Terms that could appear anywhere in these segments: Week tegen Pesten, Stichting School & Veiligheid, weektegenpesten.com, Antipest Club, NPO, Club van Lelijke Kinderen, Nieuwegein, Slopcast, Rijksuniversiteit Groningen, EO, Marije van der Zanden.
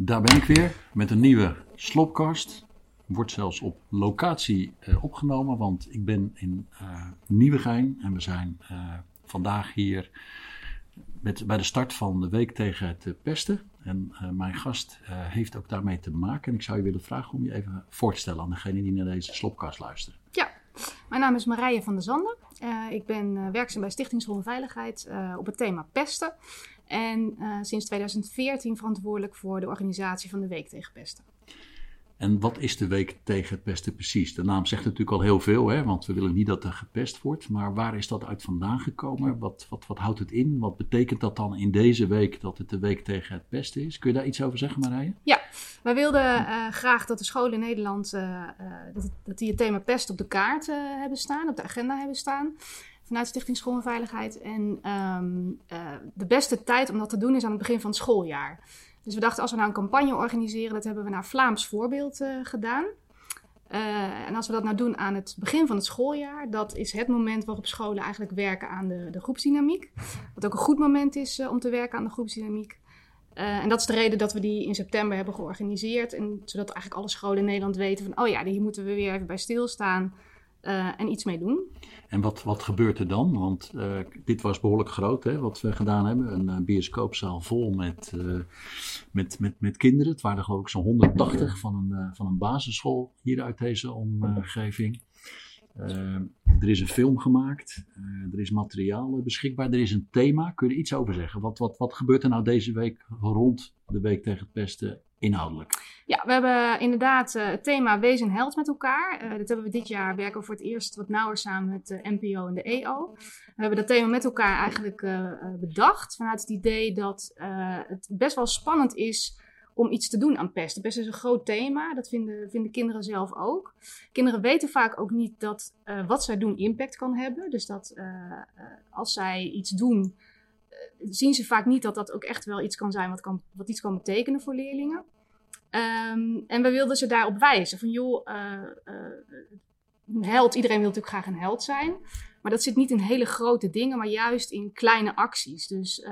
Daar ben ik weer met een nieuwe Slopcast. Wordt zelfs op locatie opgenomen, want ik ben in Nieuwegein. En we zijn vandaag hier bij de start van de Week tegen het Pesten. En mijn gast heeft ook daarmee te maken. En ik zou je willen vragen om je even voor te stellen aan degene die naar deze Slopcast luisteren. Ja, mijn naam is Marije van der Zanden. Ik ben werkzaam bij Stichting School en Veiligheid op het thema pesten. En sinds 2014 verantwoordelijk voor de organisatie van de Week tegen Pesten. En wat is de Week tegen het Pesten precies? De naam zegt natuurlijk al heel veel, hè? Want we willen niet dat er gepest wordt. Maar waar is dat uit vandaan gekomen? Wat houdt het in? Wat betekent dat dan in deze week dat het de Week tegen het Pesten is? Kun je daar iets over zeggen, Marije? Ja, wij wilden graag dat de scholen in Nederland dat die het thema pest op de kaart hebben staan, op de agenda hebben staan. Vanuit Stichting School en Veiligheid. En de beste tijd om dat te doen is aan het begin van het schooljaar. Dus we dachten, als we nou een campagne organiseren, dat hebben we naar Vlaams voorbeeld gedaan. En als we dat nou doen aan het begin van het schooljaar, dat is het moment waarop scholen eigenlijk werken aan de groepsdynamiek. Wat ook een goed moment is om te werken aan de groepsdynamiek. En dat is de reden dat we die in september hebben georganiseerd. En zodat eigenlijk alle scholen in Nederland weten van, oh ja, hier moeten we weer even bij stilstaan. En iets mee doen. En wat gebeurt er dan? Want dit was behoorlijk groot, hè, wat we gedaan hebben. Een bioscoopzaal vol met kinderen. Het waren er geloof ik zo'n 180 van een basisschool hier uit deze omgeving. Er is een film gemaakt. Er is materiaal beschikbaar. Er is een thema. Kun je er iets over zeggen? Wat gebeurt er nou deze week rond de Week tegen het Pesten? Inhoudelijk. Ja, we hebben inderdaad het thema Wees een held met elkaar. Dat hebben we dit jaar, werken we voor het eerst wat nauwer samen met de NPO en de EO. We hebben dat thema met elkaar eigenlijk bedacht vanuit het idee dat het best wel spannend is om iets te doen aan pesten. Pest is een groot thema, dat vinden kinderen zelf ook. Kinderen weten vaak ook niet dat wat zij doen impact kan hebben. Dus dat als zij iets doen, zien ze vaak niet dat ook echt wel iets kan zijn wat iets kan betekenen voor leerlingen. En we wilden ze daarop wijzen. Van joh, een held, iedereen wil natuurlijk graag een held zijn. Maar dat zit niet in hele grote dingen, maar juist in kleine acties. Dus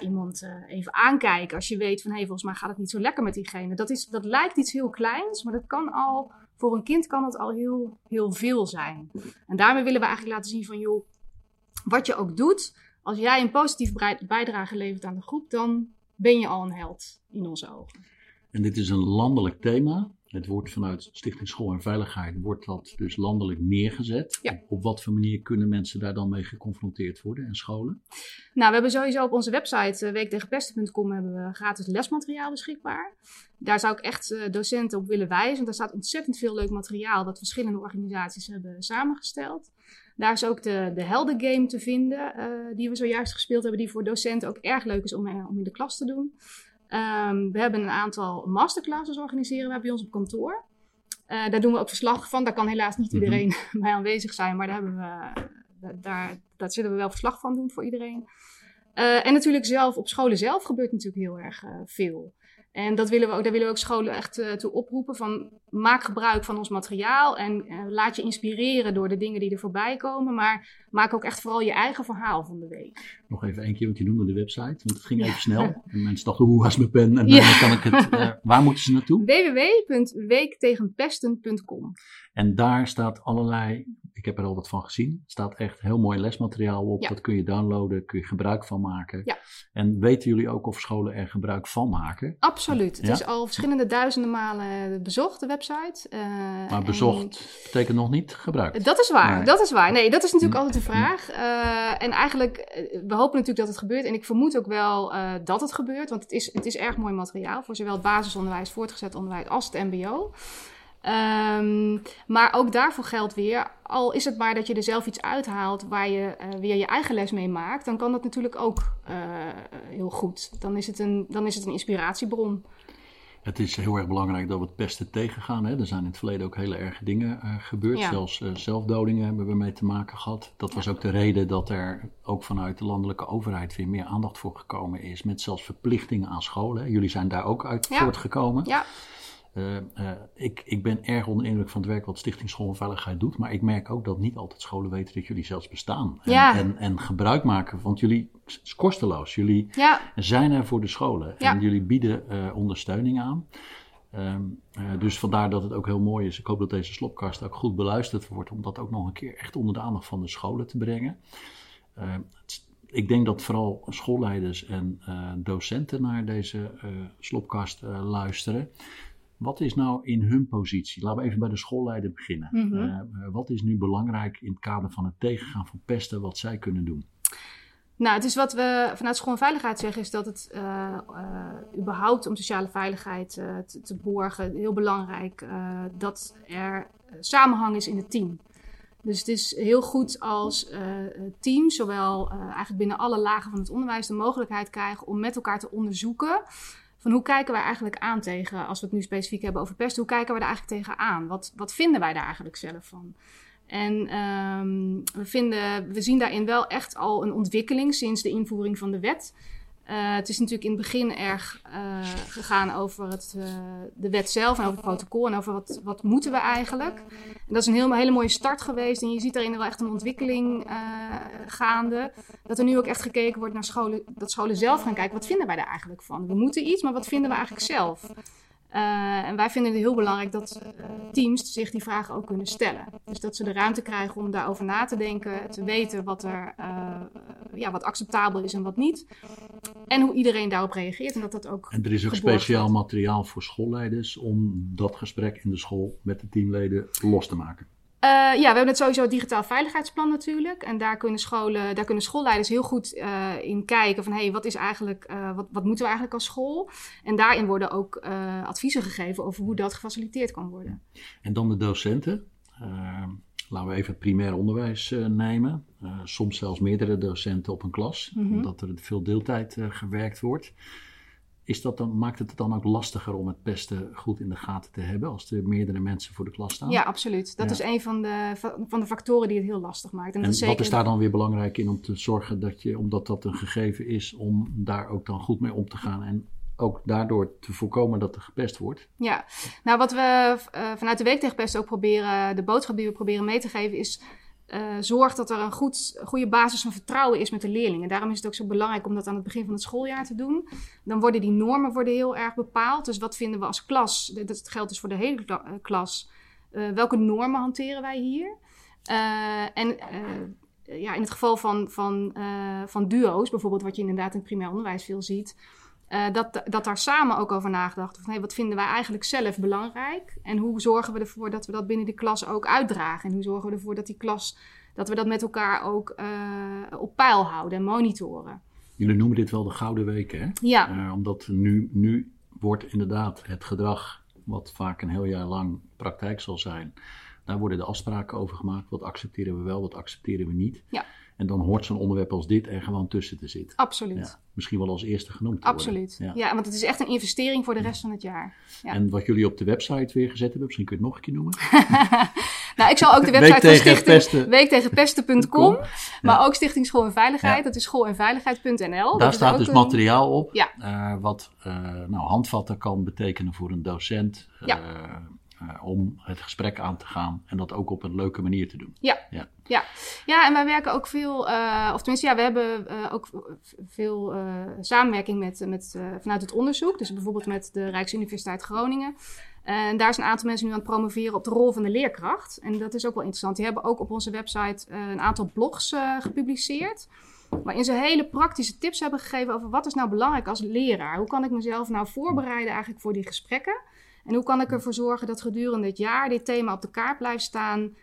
iemand even aankijken als je weet van, hey, volgens mij gaat het niet zo lekker met diegene. Dat lijkt iets heel kleins, maar dat kan al, voor een kind kan het al heel, heel veel zijn. En daarmee willen we eigenlijk laten zien van joh, wat je ook doet. Als jij een positieve bijdrage levert aan de groep, dan ben je al een held in onze ogen. En dit is een landelijk thema. Het wordt vanuit Stichting School en Veiligheid wordt dat dus landelijk neergezet. Ja. Op wat voor manier kunnen mensen daar dan mee geconfronteerd worden en scholen? Nou, we hebben sowieso op onze website weektegenpesten.com hebben we gratis lesmateriaal beschikbaar. Daar zou ik echt docenten op willen wijzen. Want daar staat ontzettend veel leuk materiaal dat verschillende organisaties hebben samengesteld. Daar is ook de heldengame te vinden die we zojuist gespeeld hebben. Die voor docenten ook erg leuk is om in de klas te doen. We hebben een aantal masterclasses organiseren wij bij ons op kantoor. Daar doen we ook verslag van. Daar kan helaas niet iedereen bij aanwezig zijn. Maar daar zullen we wel verslag van doen voor iedereen. En natuurlijk op scholen zelf gebeurt natuurlijk heel erg veel. En daar willen we ook scholen echt toe oproepen van maak gebruik van ons materiaal en laat je inspireren door de dingen die er voorbij komen. Maar maak ook echt vooral je eigen verhaal van de week. Nog even één keer, want je noemde de website, want het ging even snel. En mensen dachten, hoe was mijn pen? En dan kan ik het, waar moeten ze naartoe? www.weektegenpesten.com. En daar staat allerlei, ik heb er al wat van gezien, staat echt heel mooi lesmateriaal op. Ja. Dat kun je downloaden, kun je gebruik van maken. Ja. En weten jullie ook of scholen er gebruik van maken? Absoluut. Het is al verschillende duizenden malen bezocht, de website. Maar bezocht betekent nog niet gebruikt. Dat is waar. Nee, dat is natuurlijk altijd de vraag. En eigenlijk, we hopen natuurlijk dat het gebeurt. En ik vermoed ook wel dat het gebeurt. Want het is erg mooi materiaal voor zowel het basisonderwijs, voortgezet onderwijs als het mbo. Maar ook daarvoor geldt weer, al is het maar dat je er zelf iets uithaalt waar je weer je eigen les mee maakt, dan kan dat natuurlijk ook heel goed. Dan is het een inspiratiebron. Het is heel erg belangrijk dat we het pesten tegengaan. Hè? Er zijn in het verleden ook hele erge dingen gebeurd. Ja. Zelfs zelfdodingen hebben we mee te maken gehad. Dat was ook de reden dat er ook vanuit de landelijke overheid weer meer aandacht voor gekomen is. Met zelfs verplichtingen aan scholen. Jullie zijn daar ook uit voortgekomen. Ja. Ik ben erg onder indruk van het werk wat Stichting School en Veiligheid doet. Maar ik merk ook dat niet altijd scholen weten dat jullie zelfs bestaan. En gebruik maken, want jullie is kosteloos. Jullie zijn er voor de scholen. Ja. En jullie bieden ondersteuning aan. Dus vandaar dat het ook heel mooi is. Ik hoop dat deze slopcast ook goed beluisterd wordt. Om dat ook nog een keer echt onder de aandacht van de scholen te brengen. Ik denk dat vooral schoolleiders en docenten naar deze slopcast luisteren. Wat is nou in hun positie? Laten we even bij de schoolleider beginnen. Mm-hmm. Wat is nu belangrijk in het kader van het tegengaan van pesten, wat zij kunnen doen? Nou, dus wat we vanuit School en Veiligheid zeggen is dat het überhaupt om sociale veiligheid te borgen, heel belangrijk dat er samenhang is in het team. Dus het is heel goed als team, zowel eigenlijk binnen alle lagen van het onderwijs, de mogelijkheid krijgen om met elkaar te onderzoeken van hoe kijken wij eigenlijk aan tegen, als we het nu specifiek hebben over pesten, hoe kijken we daar eigenlijk tegen aan? Wat vinden wij daar eigenlijk zelf van? En we zien daarin wel echt al een ontwikkeling sinds de invoering van de wet. Het is natuurlijk in het begin erg gegaan over de wet zelf en over het protocol en over wat moeten we eigenlijk. En dat is een hele mooie start geweest en je ziet daarin wel echt een ontwikkeling gaande. Dat er nu ook echt gekeken wordt naar scholen, dat scholen zelf gaan kijken, wat vinden wij daar eigenlijk van? We moeten iets, maar wat vinden we eigenlijk zelf? En wij vinden het heel belangrijk dat teams zich die vragen ook kunnen stellen. Dus dat ze de ruimte krijgen om daarover na te denken, te weten wat acceptabel is en wat niet. En hoe iedereen daarop reageert en dat dat ook En er is ook speciaal wordt. Materiaal voor schoolleiders om dat gesprek in de school met de teamleden los te maken. We hebben het sowieso digitaal veiligheidsplan natuurlijk. En daar kunnen schoolleiders heel goed in kijken van wat is eigenlijk, wat moeten we eigenlijk als school? En daarin worden ook adviezen gegeven over hoe dat gefaciliteerd kan worden. En dan de docenten. Laten we even het primair onderwijs nemen. Soms zelfs meerdere docenten op een klas, omdat er veel deeltijd gewerkt wordt. Maakt het het dan ook lastiger om het pesten goed in de gaten te hebben als er meerdere mensen voor de klas staan? Ja, absoluut. Dat is een van de factoren die het heel lastig maakt. En zeker... wat is daar dan weer belangrijk in om te zorgen dat omdat dat een gegeven is, om daar ook dan goed mee om te gaan en ook daardoor te voorkomen dat er gepest wordt? Ja, nou wat we vanuit de Week tegen Pesten ook proberen, de boodschap die we proberen mee te geven is... zorg dat er een goede basis van vertrouwen is met de leerlingen. Daarom is het ook zo belangrijk om dat aan het begin van het schooljaar te doen. Dan worden die normen heel erg bepaald. Dus wat vinden we als klas? Dat geldt dus voor de hele klas. Welke normen hanteren wij hier? In het geval van duo's, bijvoorbeeld wat je inderdaad in het primair onderwijs veel ziet... Dat daar samen ook over nagedacht wordt. Wat vinden wij eigenlijk zelf belangrijk? En hoe zorgen we ervoor dat we dat binnen de klas ook uitdragen? En hoe zorgen we ervoor dat die klas, dat we dat met elkaar ook op peil houden en monitoren? Jullie noemen dit wel de Gouden Week, hè? Ja. Omdat nu wordt inderdaad het gedrag, wat vaak een heel jaar lang praktijk zal zijn... daar worden de afspraken over gemaakt. Wat accepteren we wel, wat accepteren we niet? Ja. En dan hoort zo'n onderwerp als dit er gewoon tussen te zitten. Absoluut. Ja, misschien wel als eerste genoemd te Absoluut. Worden. Ja, want het is echt een investering voor de rest van het jaar. Ja. En wat jullie op de website weer gezet hebben, misschien kun je het nog een keer noemen. Nou, ik zal ook de website van Stichting weektegenpesten.com, maar ook Stichting School en Veiligheid, dat is schoolenveiligheid.nl. Daar staat dus materiaal op, wat handvatten kan betekenen voor een docent... om het gesprek aan te gaan en dat ook op een leuke manier te doen. Ja, en wij werken ook veel, we hebben ook veel samenwerking met vanuit het onderzoek. Dus bijvoorbeeld met de Rijksuniversiteit Groningen. En daar is een aantal mensen nu aan het promoveren op de rol van de leerkracht. En dat is ook wel interessant. Die hebben ook op onze website een aantal blogs gepubliceerd. Waarin ze hele praktische tips hebben gegeven over wat is nou belangrijk als leraar. Hoe kan ik mezelf nou voorbereiden eigenlijk voor die gesprekken? En hoe kan ik ervoor zorgen dat gedurende het jaar dit thema op de kaart blijft staan...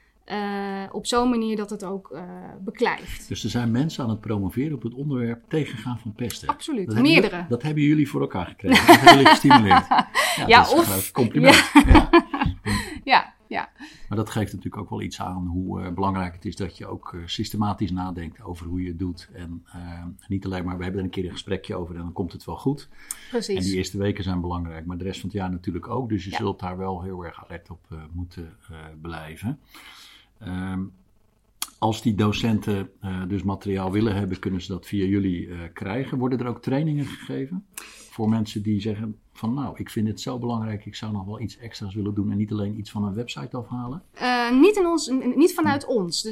op zo'n manier dat het ook beklijft. Dus er zijn mensen aan het promoveren op het onderwerp tegengaan van pesten. Absoluut, meerdere. Dat hebben jullie voor elkaar gekregen. Dat hebben jullie gestimuleerd. Een compliment. Ja. Maar dat geeft natuurlijk ook wel iets aan hoe belangrijk het is dat je ook systematisch nadenkt over hoe je het doet. En niet alleen maar, we hebben er een keer een gesprekje over en dan komt het wel goed. Precies. En die eerste weken zijn belangrijk, maar de rest van het jaar natuurlijk ook. Dus je zult daar wel heel erg alert op moeten blijven. Als die docenten dus materiaal willen hebben, kunnen ze dat via jullie krijgen. Worden er ook trainingen gegeven voor mensen die zeggen... van nou, ik vind dit zo belangrijk, ik zou nog wel iets extra's willen doen en niet alleen iets van een website afhalen? Niet vanuit ons.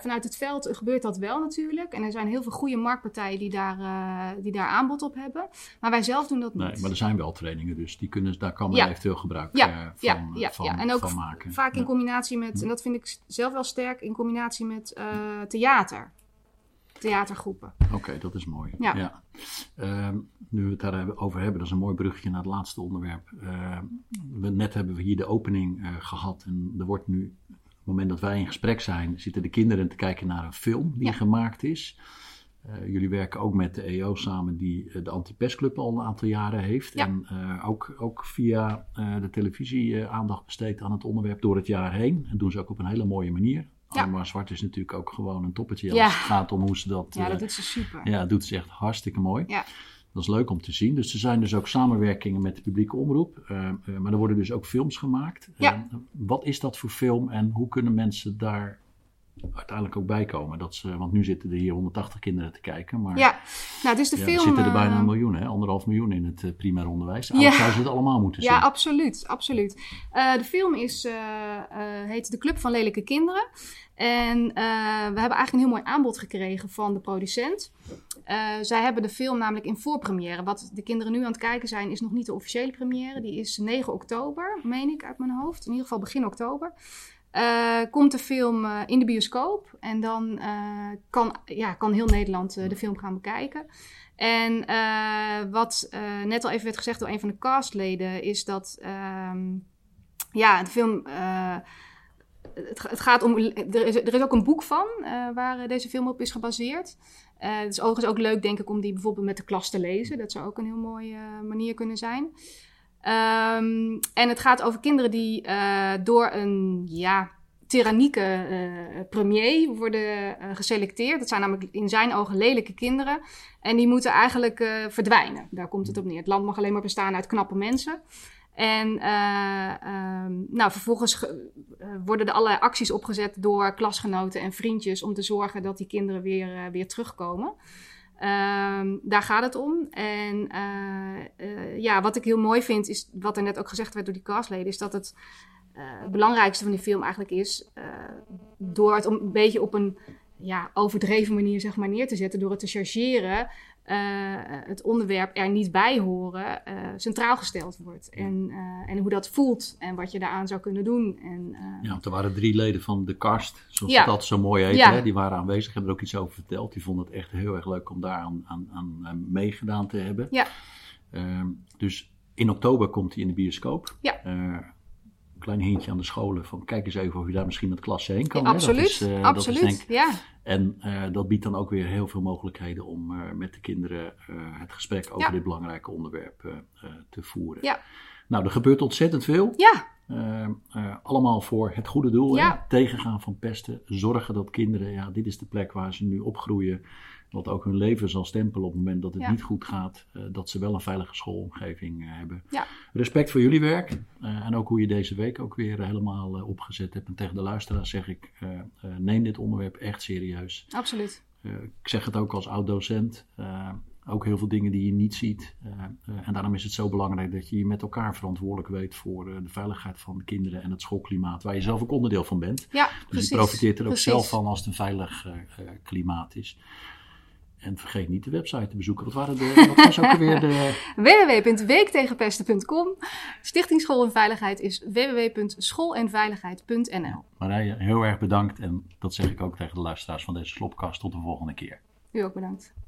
Vanuit het veld gebeurt dat wel natuurlijk. En er zijn heel veel goede marktpartijen die daar aanbod op hebben. Maar wij zelf doen dat niet. Nee, maar er zijn wel trainingen dus. Daar kan men eventueel gebruik van maken. En ook vaak in combinatie met, en dat vind ik zelf wel sterk, in combinatie met theatergroepen. Oké, dat is mooi. Ja. Nu we het daarover hebben, dat is een mooi bruggetje naar het laatste onderwerp. Net hebben we hier de opening gehad en er wordt nu, op het moment dat wij in gesprek zijn, zitten de kinderen te kijken naar een film die gemaakt is. Jullie werken ook met de EO samen die de Antipest Club al een aantal jaren heeft. Ja. En ook via de televisie aandacht besteed aan het onderwerp door het jaar heen. En doen ze ook op een hele mooie manier. Ja. Maar Zwart is natuurlijk ook gewoon een toppertje als het gaat om hoe ze dat... Ja, dat doet ze super. Ja, dat doet ze echt hartstikke mooi. Ja. Dat is leuk om te zien. Dus er zijn dus ook samenwerkingen met de publieke omroep. Maar er worden dus ook films gemaakt. Ja. Wat is dat voor film en hoe kunnen mensen daar uiteindelijk ook bijkomen? Want nu zitten er hier 180 kinderen te kijken. Maar nou, dus de film... Er zitten er bijna 1 miljoen, hè? 1,5 miljoen in het primair onderwijs. Eigenlijk zouden ze het allemaal moeten zien. Ja, absoluut. De film heet De Club van Lelijke Kinderen. En we hebben eigenlijk een heel mooi aanbod gekregen van de producent. Zij hebben de film namelijk in voorpremière. Wat de kinderen nu aan het kijken zijn, is nog niet de officiële première. Die is 9 oktober, meen ik uit mijn hoofd. In ieder geval begin oktober. Komt de film in de bioscoop en dan kan heel Nederland de film gaan bekijken. En wat net al even werd gezegd door een van de castleden is dat de film... Het gaat om... Er is ook een boek van waar deze film op is gebaseerd. Het is overigens ook leuk, denk ik, om die bijvoorbeeld met de klas te lezen. Dat zou ook een heel mooie manier kunnen zijn. En het gaat over kinderen die door een tyrannieke premier worden geselecteerd. Dat zijn namelijk in zijn ogen lelijke kinderen. En die moeten eigenlijk verdwijnen. Daar komt het op neer. Het land mag alleen maar bestaan uit knappe mensen. En vervolgens worden er allerlei acties opgezet door klasgenoten en vriendjes om te zorgen dat die kinderen weer terugkomen. Daar gaat het om. En wat ik heel mooi vind, is wat er net ook gezegd werd door die castleden, is dat het belangrijkste van die film eigenlijk is, door het een beetje op een overdreven manier zeg maar neer te zetten, door het te chargeren, het onderwerp er niet bij horen, centraal gesteld wordt. En hoe dat voelt en wat je daaraan zou kunnen doen. Want er waren 3 leden van de cast, zoals dat zo mooi heet. Ja. Hè? Die waren aanwezig, hebben er ook iets over verteld. Die vonden het echt heel erg leuk om daar aan meegedaan te hebben. Ja. Dus in oktober komt hij in de bioscoop. Ja. Klein hintje aan de scholen van kijk eens even of je daar misschien met klassen heen kan. Ja, absoluut. Dat is denk, en dat biedt dan ook weer heel veel mogelijkheden om met de kinderen het gesprek over dit belangrijke onderwerp te voeren. Ja. Nou, er gebeurt ontzettend veel. Ja. Allemaal voor het goede doel. Ja. Tegengaan van pesten. Zorgen dat kinderen, dit is de plek waar ze nu opgroeien. Wat ook hun leven zal stempelen op het moment dat het niet goed gaat. Dat ze wel een veilige schoolomgeving hebben. Ja. Respect voor jullie werk. En ook hoe je deze week ook weer helemaal opgezet hebt. En tegen de luisteraar zeg ik, neem dit onderwerp echt serieus. Absoluut. Ik zeg het ook als oud-docent. Ook heel veel dingen die je niet ziet. En daarom is het zo belangrijk dat je je met elkaar verantwoordelijk weet voor de veiligheid van de kinderen en het schoolklimaat, waar je zelf ook onderdeel van bent. Ja, dus precies, je profiteert er ook zelf van als het een veilig klimaat is. En vergeet niet de website te bezoeken. Wat was ook alweer de... www.weektegenpesten.com. Stichting School en Veiligheid is www.schoolenveiligheid.nl. Marije, heel erg bedankt. En dat zeg ik ook tegen de luisteraars van deze slopkast. Tot de volgende keer. U ook bedankt.